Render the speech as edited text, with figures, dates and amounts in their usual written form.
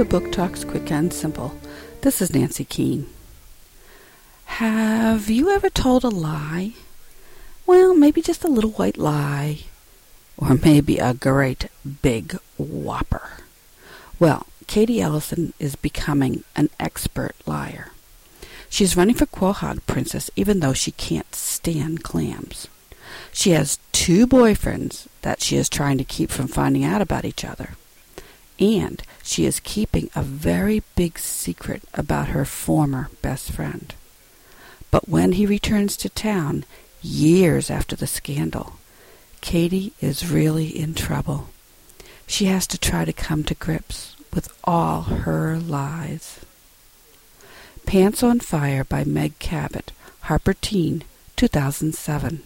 to Book Talks Quick and Simple. This is Nancy Keane. Have you ever told a lie? Well, maybe just a little white lie, or maybe a great big whopper. Well, Katie Ellison is becoming an expert liar. She's running for Quahog Princess even though she can't stand clams. She has two boyfriends that she is trying to keep from finding out about each other. And she is keeping a very big secret about her former best friend. But when he returns to town, years after the scandal, Katie is really in trouble. She has to try to come to grips with all her lies. Pants on Fire by Meg Cabot, HarperTeen, 2007.